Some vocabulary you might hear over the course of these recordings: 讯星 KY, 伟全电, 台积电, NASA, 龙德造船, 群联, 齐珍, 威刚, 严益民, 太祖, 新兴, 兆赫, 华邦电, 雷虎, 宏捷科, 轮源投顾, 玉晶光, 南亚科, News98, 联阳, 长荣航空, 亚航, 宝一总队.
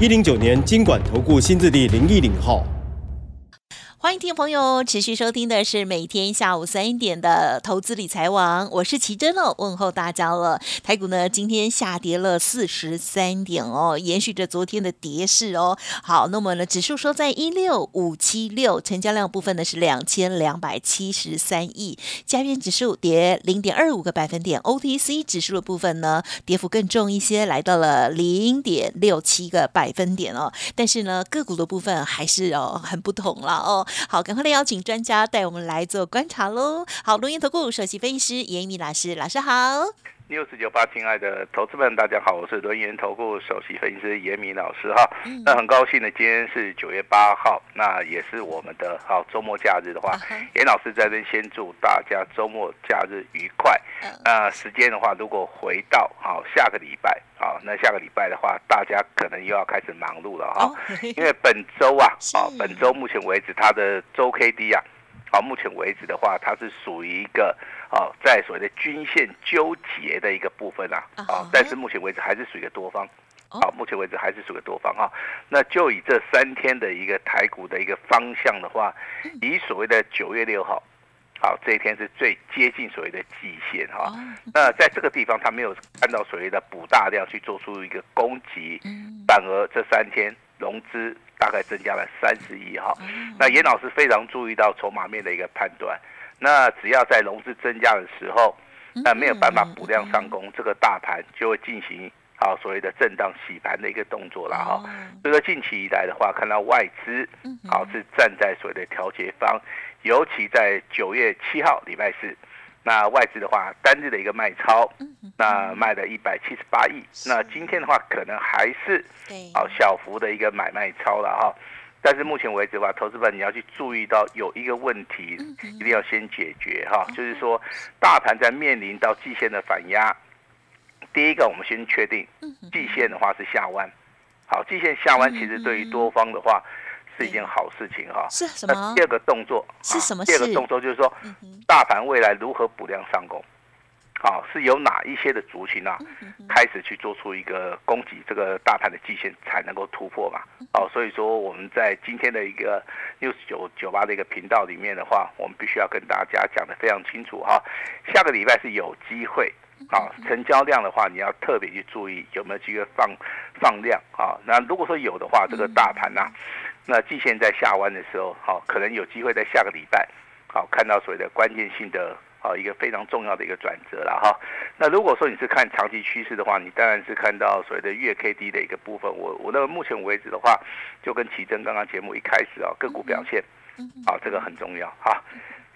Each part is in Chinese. ，109年金管投顾新字第010号。欢迎听众朋友持续收听的是每天下午3点的投资理财王，我是齐珍哦，问候大家了。台股呢今天下跌了43点哦，延续着昨天的跌势哦。好，那么呢指数收在16576，成交量部分呢是2273亿，加元指数跌 0.25 个百分点， OTC 指数的部分呢跌幅更重一些，来到了 0.67 个百分点哦。但是呢个股的部分还是哦很不同啦哦。好，赶快来邀请专家带我们来做观察咯。好，轮源投顾首席分析师严益民老师，老师好。News98亲爱的投资们，大家好，我是轮源投顾首席分析师严益民老师哈。那很高兴的，今天是9月8号，那也是我们的周末假日的话，严老师在这先祝大家周末假日愉快。那时间的话，如果回到下个礼拜。好，那下个礼拜的话，大家可能又要开始忙碌了哈，因为本周本周目前为止它的周 K D 目前为止的话，它是属于一个在所谓的均线纠结的一个部分但是目前为止还是属于一个多方。目前为止还是属于多方那就以这3天的一个台股的一个方向的话，以所谓的9月6号。这一天是最接近所谓的季线那在这个地方它没有看到所谓的补大量去做出一个攻击，反而这3天融资大概增加了30亿那严老师非常注意到筹码面的一个判断，那只要在融资增加的时候，那没有办法补量上攻，这个大盘就会进行所谓的震荡洗盘的一个动作了所以说近期以来的话，看到外资是站在所谓的调节方，尤其在9月7号礼拜四，那外资的话单日的一个卖超，那卖了178亿。那今天的话可能还是小幅的一个买卖超了但是目前为止的话，投资者你要去注意到有一个问题，一定要先解决就是说大盘在面临到季线的反压。第一个，我们先确定季线的话是下弯，季线下弯其实对于多方的话是一件好事情是什么？那第二个动作是什么？第二个动作就是说，大盘未来如何补量上攻，是由哪一些的族群开始去做出一个攻击，这个大盘的季线才能够突破嘛？所以说我们在今天的一个 News98 的一个频道里面的话，我们必须要跟大家讲得非常清楚下个礼拜是有机会。成交量的话，你要特别去注意有没有机会放量那如果说有的话，这个大盘那季线在下弯的时候，可能有机会在下个礼拜，看到所谓的关键性的一个非常重要的一个转折了那如果说你是看长期趋势的话，你当然是看到所谓的月 K D 的一个部分。我认为目前为止的话，就跟奇珍刚刚节目一开始个股表现，这个很重要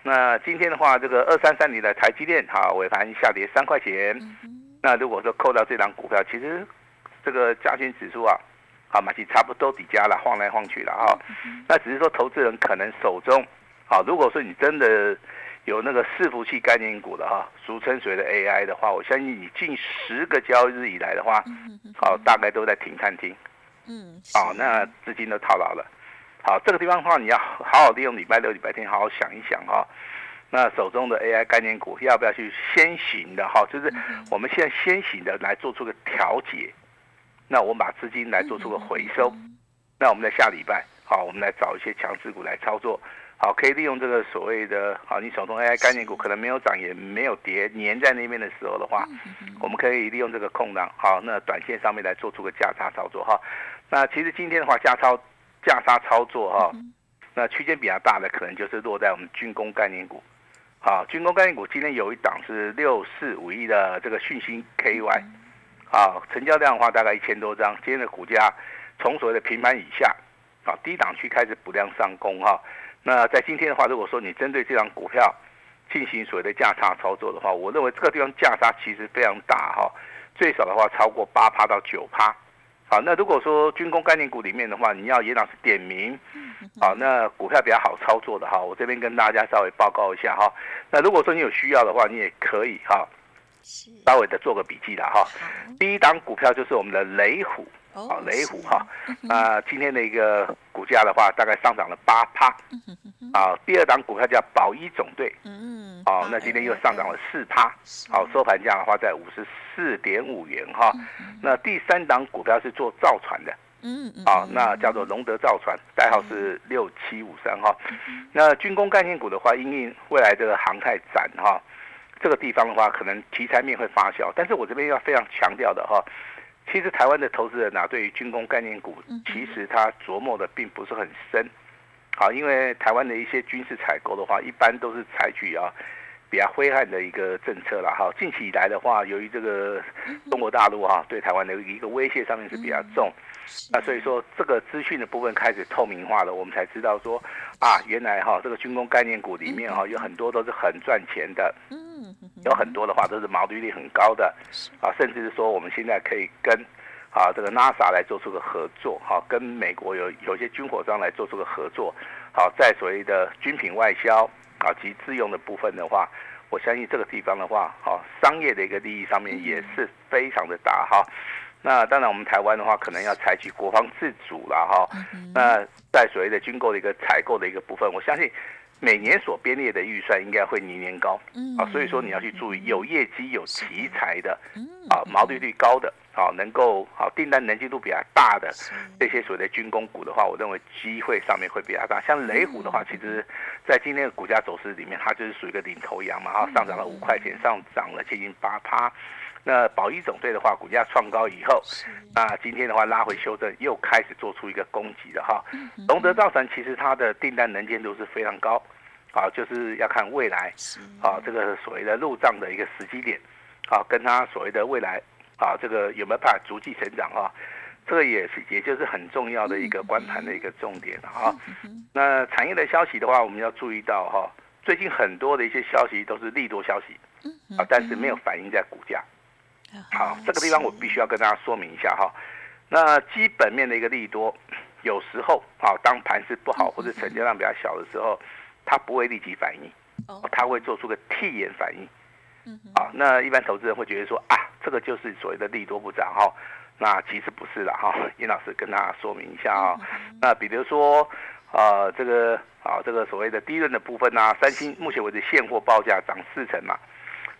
那今天的话，这个2330的台积电尾盘下跌3块钱。那如果说扣掉这档股票，其实这个加权指数马上差不多底价了，晃来晃去了那只是说投资人可能手中如果说你真的有那个伺服器概念股的俗称所谓的 AI 的话，我相信你近10个交易日以来的话，大概都在停看停那资金都套牢了。这个地方的话，你要好好利用礼拜六、礼拜天，好好想一想那手中的 AI 概念股要不要去先行的就是我们现在先行的来做出个调节，那我们把资金来做出个回收，那我们在下礼拜我们来找一些强势股来操作。可以利用这个所谓的你手中 AI 概念股可能没有涨也没有跌，黏在那边的时候的话，我们可以利用这个空档那短线上面来做出个价差操作那其实今天的话，价差操作那区间比较大的可能就是落在我们军工概念股军工概念股今天有一档是6451的这个讯星 KY 成交量的话大概1000多张，今天的股价从所谓的平盘以下低档区开始补量上攻那在今天的话，如果说你针对这档股票进行所谓的价差操作的话，我认为这个地方价差其实非常大最少的话超过 8% 到 9%好，那如果说军工概念股里面的话，你要严老师点名，好，那股票比较好操作的哈，我这边跟大家稍微报告一下哈。那如果说你有需要的话，你也可以哈，稍微的做个笔记啦哈。第一档股票就是我们的雷虎，好，雷虎哈，啊，今天的一个股价的话，大概上涨了8%。啊，第二档股票叫宝一总队，好，那今天又上涨了4%，好，收盘价的话在54.5元哈。那第三档股票是做造船的，好，那叫做龙德造船，代号是6753哈。那军工概念股的话，因应未来这个航太展哈，这个地方的话，可能题材面会发酵，但是我这边要非常强调的哈。其实台湾的投资人啊，对于军工概念股，其实他琢磨的并不是很深，好，因为台湾的一些军事采购的话，一般都是采取啊比较灰暗的一个政策啦，哈。近期以来的话，由于这个中国大陆啊对台湾的一个威胁上面是比较重，那所以说这个资讯的部分开始透明化了，我们才知道说啊，原来哈这个军工概念股里面哈有很多都是很赚钱的。有很多的话都是毛利率很高的，啊，甚至是说我们现在可以跟啊这个 NASA 来做出个合作，哈、啊，跟美国有些军火商来做出个合作，好、啊，在所谓的军品外销啊及自用的部分的话，我相信这个地方的话，好、啊，商业的一个利益上面也是非常的大哈、啊。那当然我们台湾的话，可能要采取国防自主啦哈、啊。那在所谓的军购的一个采购的一个部分，我相信。每年所编列的预算应该会年年高，啊，所以说你要去注意有业绩、有题材的，啊，毛利率高的，啊，能够啊订单能见度比较大的这些所谓的军工股的话，我认为机会上面会比较大。像雷虎的话，其实在今天的股价走势里面，它就是属于一个领头羊嘛，上涨了5块钱，上涨了接近8%。那宝一总队的话，股价创高以后，那今天的话拉回修正，又开始做出一个攻击了哈。龙德造船其实它的订单能见度是非常高，啊，就是要看未来，啊，这个所谓的入账的一个时机点，啊，跟它所谓的未来，啊，这个有没有办法逐季成长啊？这个也就是很重要的一个观盘的一个重点啊。那产业的消息的话，我们要注意到哈、啊，最近很多的一些消息都是利多消息，啊，但是没有反映在股价。好，这个地方我必须要跟大家说明一下哈。那基本面的一个利多，有时候啊，当盘势不好或者成交量比较小的时候，它不会立即反应，它会做出个替延反应。啊，那一般投资人会觉得说啊，这个就是所谓的利多不涨哈。那其实不是啦哈，严老师跟大家说明一下啊。那比如说这个啊，这个所谓的低润的部分啊，三星目前为止现货报价涨4成嘛，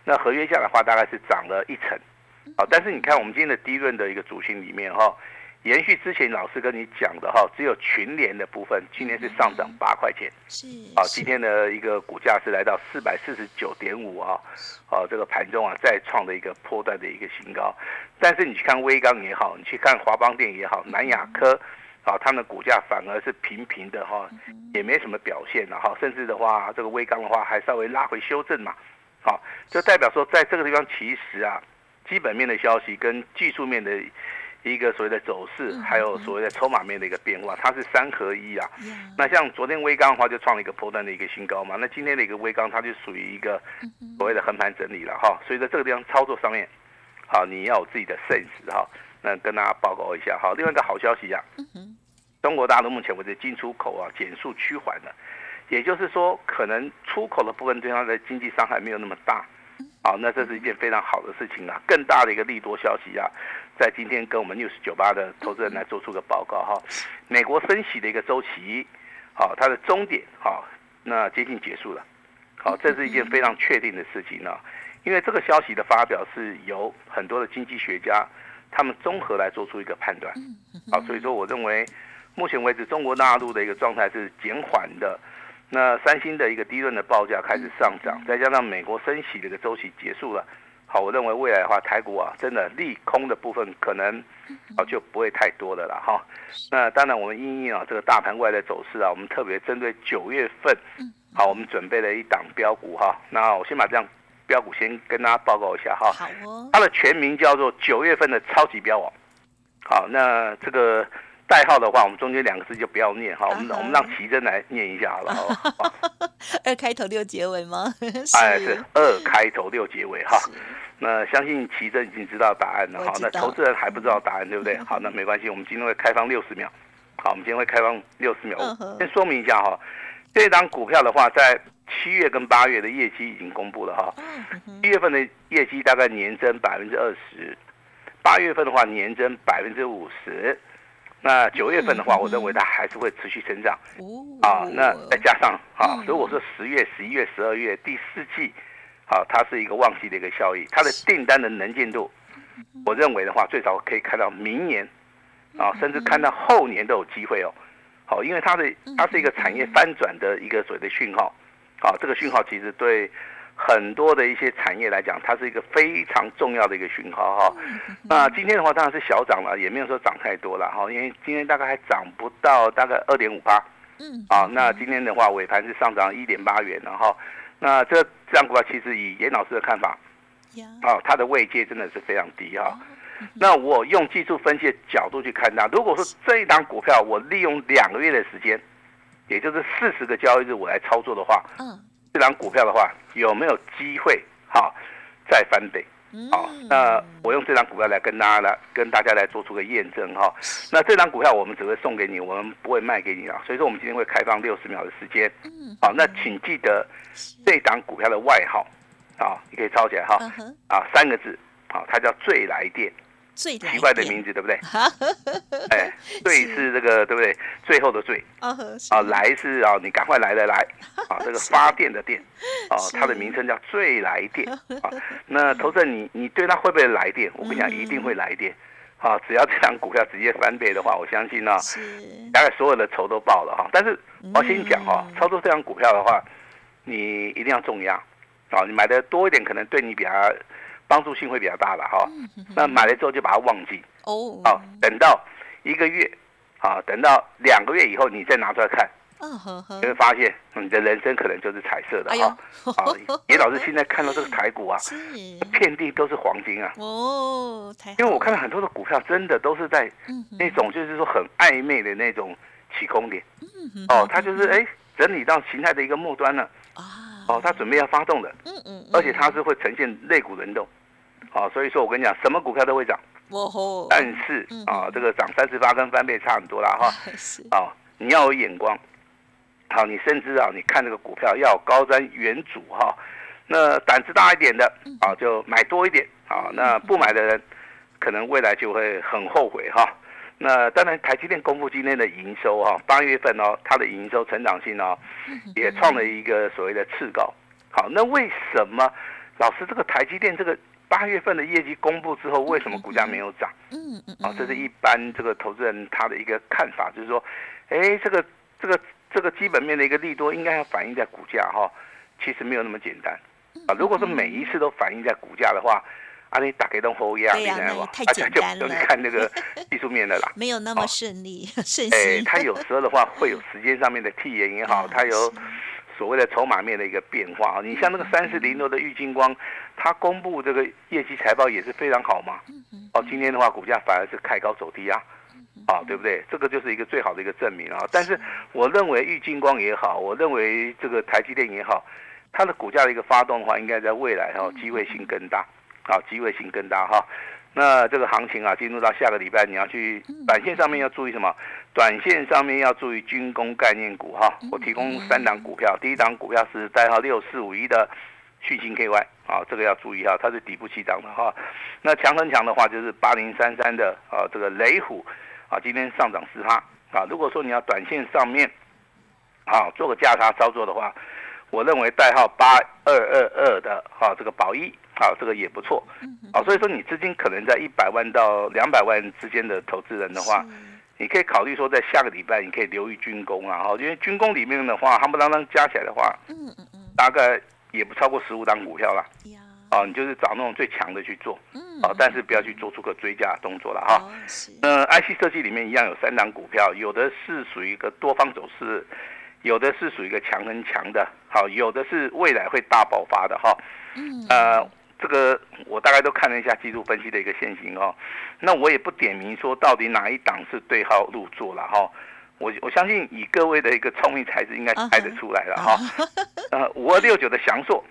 那合约价的话大概是涨了1成。好，但是你看我们今天的低润的一个主群里面哈，延续之前老师跟你讲的哈，只有群联的部分今天是上涨8块钱，是，好，今天的一个股价是来到449.5啊，好，这个盘中啊再创的一个波段的一个新高，但是你去看威刚也好，你去看华邦电也好，南亚科。好，他们的股价反而是平平的哈，也没什么表现了哈，甚至的话这个威刚的话还稍微拉回修正嘛，好，就代表说在这个地方其实啊。基本面的消息跟技术面的一个所谓的走势，还有所谓的筹码面的一个变化，它是3合1啊。那像昨天微钢的话就创了一个波段的一个新高嘛，那今天的一个微钢它就属于一个所谓的横盘整理了哈，所以在这个地方操作上面，好，你要有自己的 sense 哈。那跟大家报告一下哈。另外一个好消息啊，中国大陆目前为止进出口啊减速趋缓了，也就是说可能出口的部分对它的经济伤害没有那么大。好，那这是一件非常好的事情啊！更大的一个利多消息啊，在今天跟我们 News98 的投资人来做出个报告哈。美国升息的一个周期，好，它的终点好，那接近结束了。好，这是一件非常确定的事情啊，因为这个消息的发表是由很多的经济学家他们综合来做出一个判断。好，所以说我认为目前为止中国大陆的一个状态是减缓的。那三星的一个低润的报价开始上涨，再加上美国升息的一个周期结束了，好，我认为未来的话，台股啊，真的利空的部分可能啊就不会太多了啦哈。那当然，我们因应啊这个大盘外的走势啊，我们特别针对9月份，好，我们准备了一档标股哈。那我先把这样标股先跟大家报告一下哈。好哦。它的全名叫做9月份的超级标王。好，那这个。代号的话，我们中间2个字就不要念哈，我们让奇珍来念一下好不好？2开头6结尾吗？哎，是2开头6结尾哈。那相信奇珍已经知道答案了，好，那投资人还不知道答案，对不对？好，那没关系，我们今天会开放60秒。好，我们今天会开放60秒。先说明一下哈，这档股票的话，在7月跟8月的业绩已经公布了哈。1月份的业绩大概年增20%，8月份的话年增50%。那9月份的话，我认为它还是会持续成长。啊，那再加上啊，所以我说10月、11月、12月第4季，啊，它是一个旺季的一个效益，它的订单的能见度，我认为的话，最早可以看到明年。啊，甚至看到后年都有机会哦，好，因为它是一个产业翻转的一个所谓的讯号，好，这个讯号其实对很多的一些产业来讲，它是一个非常重要的一个讯号哈。那今天的话当然是小涨了，也没有说涨太多了哈，因为今天大概还涨不到大概 2.58%，啊，那今天的话尾盘是上涨 1.8 元了哈。那这样股票其实以严老师的看法，啊，它的位阶真的是非常低哈。那我用技术分析的角度去看它，如果说这一档股票我利用2个月的时间，也就是40个交易日我来操作的话，这档股票的话有没有机会好再翻倍？好，那我用这档股票来跟大家来做出个验证哈。那这档股票我们只会送给你，我们不会卖给你啊。所以说我们今天会开放60秒的时间。好，那请记得这档股票的外号，好，你可以抄起来哈。啊，3个字，好，它叫最来电。奇怪的名字对不对？哎，最是这个对不对？最后的最，啊，来是啊，你赶快来来，啊，这个发电的电，啊，它的名称叫最来电啊。那投资人你对它会不会来电？我跟你讲，一定会来电啊！只要这档股票直接翻倍的话，我相信呢，大概所有的仇都报了哈。但是我先讲哈，操作这档股票的话，你一定要重压啊！你买的多一点，可能对你比较。帮助性会比较大了哈，那买了之后就把它忘记哦，好，等到1个月，啊，等到2个月以后你再拿出来看，你会发现你的人生可能就是彩色的哈。啊，也老是现在看到这个台股啊，遍地都是黄金啊，哦，因为我看到很多的股票真的都是在那种就是说很暧昧的那种起空点，哦，它就是整理到形态的一个末端了啊，哦，它准备要发动的，而且它是会呈现类股轮动。哦，所以说我跟你讲，什么股票都会涨，但是啊，这个涨38跟翻倍差很多啦哈。哦，你要有眼光，好，你甚至啊，你看这个股票要有高瞻远瞩哈。那胆子大一点的啊，就买多一点啊。那不买的人，可能未来就会很后悔哈。那当然，台积电公布今天的营收哈，8月份哦，它的营收成长性哦，也创了一个所谓的次高。好，那为什么老师这个台积电这个？8月份的业绩公布之后，为什么股价没有涨？啊，这是一般这个投资人他的一个看法，就是说，这个基本面的一个利多应该要反映在股价哈，其实没有那么简单啊。如果说每一次都反映在股价的话，啊，你打给东侯一样，你知道吗？太简单了，就看那个技术面的啦，没有那么顺利顺心。他有时候的话会有时间上面的递延也好，他有。所谓的筹码面的一个变化，你像那个3006的玉晶光，它公布这个业绩财报也是非常好嘛。哦，今天的话股价反而是开高走低啊，啊，对不对？这个就是一个最好的一个证明啊。但是我认为玉晶光也好，我认为这个台积电也好，它的股价的一个发动的话，应该在未来哈，机会性更大，啊，机会性更大哈。那这个行情啊，进入到下个礼拜，你要去短线上面要注意什么？短线上面要注意军工概念股哈。我提供3档股票，第一档股票是代号6451的讯芯 KY 啊，这个要注意哈，它是底部起涨的哈。那强很强的话就是8033的啊，这个雷虎啊，今天上涨10%啊。如果说你要短线上面啊做个价差操作的话，我认为代号8222的啊，这个宝一。好，这个也不错，啊，所以说你资金可能在100万到200万之间的投资人的话，你可以考虑说在下个礼拜你可以留意军工啊，因为军工里面的话，他们当当加起来的话，大概也不超过15档股票啦，啊，你就是找那种最强的去做，啊，但是不要去做出个追加的动作了哈。那 IC 设计里面一样有3档股票，有的是属于一个多方走势，有的是属于一个强很强的，好，有的是未来会大爆发的哈，这个我大概都看了一下技术分析的一个现形哦，那我也不点名说到底哪一档是对号入座了哈、哦，我相信以各位的一个聪明才智应该猜得出来了哈。569的祥硕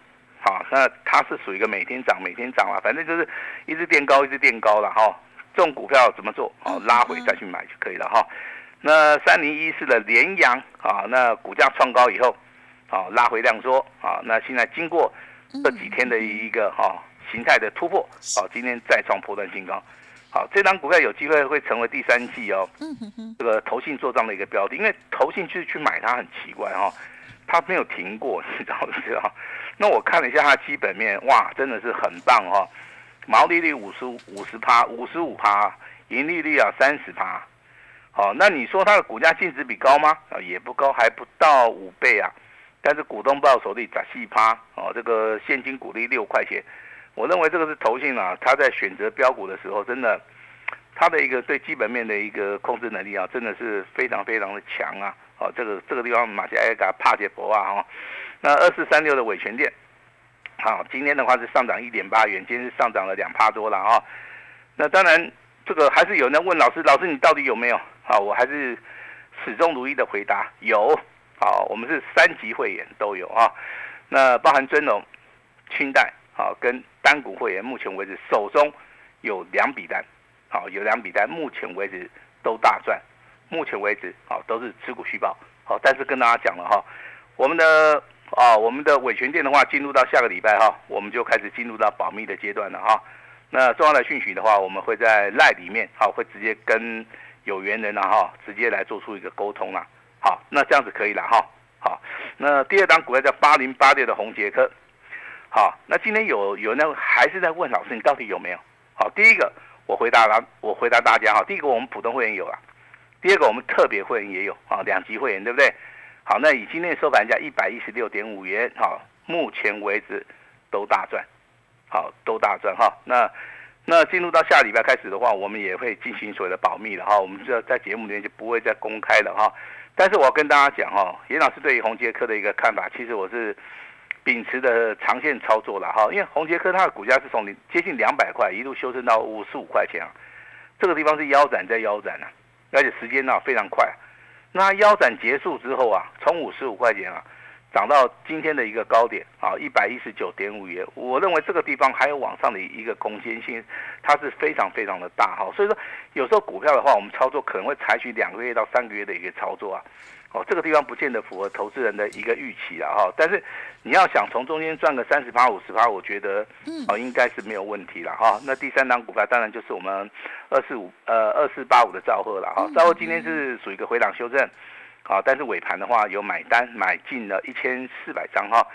好，那它是属于一个每天涨啦，反正就是一直垫高，一直垫高啦哈。这种股票怎么做？哦，拉回再去买就可以了哈。那3014的联阳啊，那股价创高以后，啊拉回量缩啊，那现在经过这几天的一个哈形态的突破，啊今天再创波段新高。好，这档股票有机会会成为第三季哦，这个投信做账的一个标的，因为投信去买它很奇怪哈、哦，它没有停过，你知道不知道？那我看了一下它基本面，哇，真的是很棒哈、哦，毛利率50%、55%，盈利率啊30%。好，那你说它的股价净值比高吗？啊，也不高，还不到5倍啊，但是股东报酬率14%，哦，这个现金股利6块钱。我认为这个是投信啊，他在选择标股的时候，真的，他的一个对基本面的一个控制能力啊，真的是非常非常的强啊！哦，这个地方马西埃嘎帕杰博啊，哦，那2436的伟全电，好、哦，今天的话是上涨1.8元，今天是上涨了2%多了啊、哦。那当然，这个还是有人问老师你到底有没有？啊、哦，我还是始终如一的回答有。好、哦，我们是3级会员都有啊、哦，那包含尊荣、清代。好，跟单股会员目前为止手中有2笔单，好，有2笔单，目前为止都大赚，目前为止好都是持股续报，好，但是跟大家讲了哈，我们的伟全店的话，进入到下个礼拜哈，我们就开始进入到保密的阶段了哈。那重要的讯息的话，我们会在 LINE 里面，好，会直接跟有缘人哈，直接来做出一个沟通啦。好，那这样子可以了哈。好，那第二档股票叫8086的宏捷科。好，那今天有那还是在问老师你到底有没有？好，第一个我回答大家哈，第一个我们普通会员有啦，第二个我们特别会员也有啊，2级会员对不对？好，那以今天的收盘价 116.5 元，好，目前为止都大赚，好，都大赚哈。那进入到下礼拜开始的话，我们也会进行所谓的保密了哈，我们就在节目里面就不会再公开了哈。但是我要跟大家讲哈，严老师对于宏捷科的一个看法，其实我是秉持的长线操作了哈，因为宏捷科它的股价是从接近200块一路修正到55块钱啊，这个地方是腰斩再腰斩啊，而且时间呢、啊、非常快，那腰斩结束之后啊，从55块钱啊涨到今天的一个高点啊 119.5 元，我认为这个地方还有往上的一个空间性，它是非常非常的大哈，所以说有时候股票的话，我们操作可能会采取2个月到3个月的一个操作啊。哦，这个地方不见得符合投资人的一个预期啦哈、哦，但是你要想从中间赚个30%、50%，我觉得哦应该是没有问题啦哈、哦。那第三档股票当然就是我们2485的兆赫啦哈、哦，兆赫今天是属于一个回档修正，啊、哦，但是尾盘的话有买单买进了1400张哈、哦。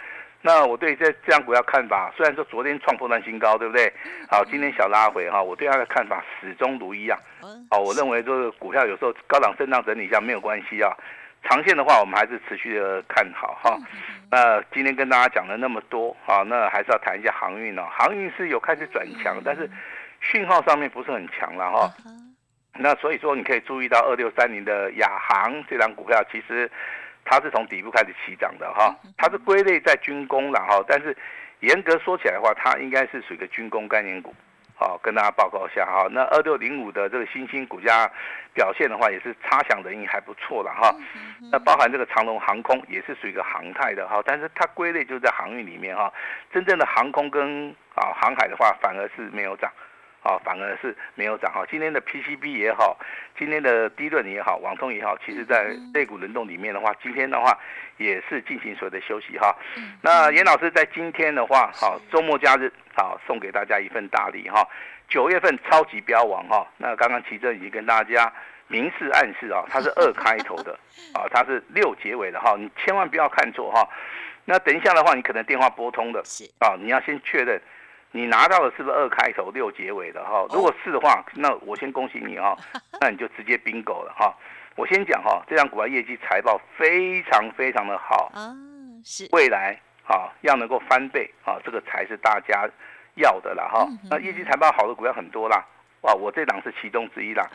那我对这档股票看法，虽然说昨天创波段新高，对不对？好，今天小拉回哈、哦，我对它的看法始终如一啊。哦，我认为就是股票有时候高档震荡整理一下没有关系啊。长线的话，我们还是持续的看好哈。那今天跟大家讲了那么多啊，那还是要谈一下航运哦。航运是有开始转强，但是讯号上面不是很强了哈。那所以说，你可以注意到2630的亚航这档股票，其实它是从底部开始起涨的哈。它是归类在军工了哈，但是严格说起来的话，它应该是属于一个军工概念股。好，跟大家报告一下哈。那2605的这个新兴股价表现的话，也是差强人意，还不错了哈。那包含这个长荣航空也是属于一个航太的哈，但是它归类就在航运里面哈。真正的航空跟啊航海的话，反而是没有涨哈。今天的 PCB 也好，今天的低润也好，网通也好，其实在类股轮动里面的话，今天的话也是进行所谓的休息哈。那严老师在今天的话，好，周末假日。好，送给大家一份大礼哈！9月份超级标王哈，那刚刚齐正已经跟大家明示暗示啊，它是2开头的啊，它是6结尾的哈，你千万不要看错哈。那等一下的话，你可能电话拨通的啊，你要先确认你拿到的是不是2开头6结尾的哈。如果是的话，那我先恭喜你哈，那你就直接 bingo 了哈。我先讲哈，这张股票业绩财报非常非常的好啊，是未来。啊，要能够翻倍啊，这个才是大家要的啦哈。那业绩财报好的股票很多啦，哇，我这档是其中之一啦。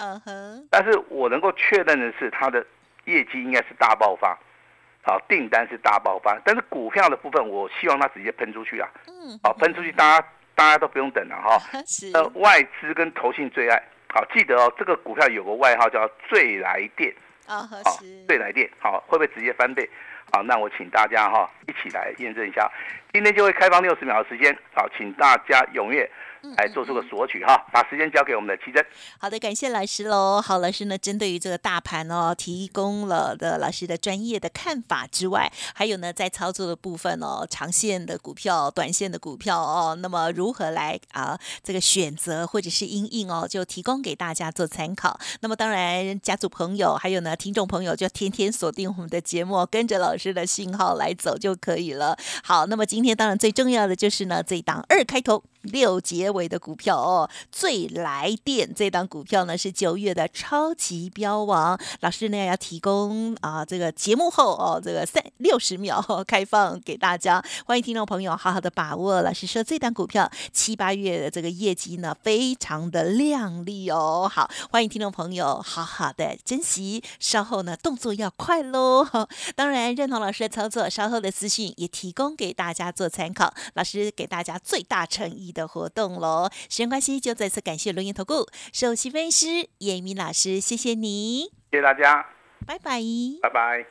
但是我能够确认的是，它的业绩应该是大爆发，啊，订单是大爆发。但是股票的部分，我希望它直接喷出去啊，啊，喷出去大家都不用等了哈。外资跟投信最爱，好，记得哦，这个股票有个外号叫“最来电”，啊，最来电，好，会不会直接翻倍？好，那我请大家哈一起来验证一下，今天就会开放60秒的时间，好，请大家踊跃来做出个索取哈，把时间交给我们的奇珍。好的，感谢老师喽。好，老师呢，针对于这个大盘哦，提供了的老师的专业的看法之外，还有呢，在操作的部分哦，长线的股票、短线的股票哦，那么如何来这个选择或者是因应哦，就提供给大家做参考。那么当然，家族朋友还有呢，听众朋友就天天锁定我们的节目，跟着老师的信号来走就可以了。好，那么今天当然最重要的就是呢，这一档2开头。6结尾的股票哦，最来电这档股票呢是9月的超级标王，老师呢要提供这个节目后哦，这个60秒、哦、开放给大家，欢迎听众朋友好好的把握。老师说这档股票7、8月的这个业绩呢非常的亮丽哦，好，欢迎听众朋友好好的珍惜，稍后呢动作要快喽。当然认同老师的操作，稍后的资讯也提供给大家做参考，老师给大家最大诚意的活动喽，时间关系就再次感谢轮研投顾首席分析师叶明老师，谢谢你，谢谢大家，拜拜，拜拜。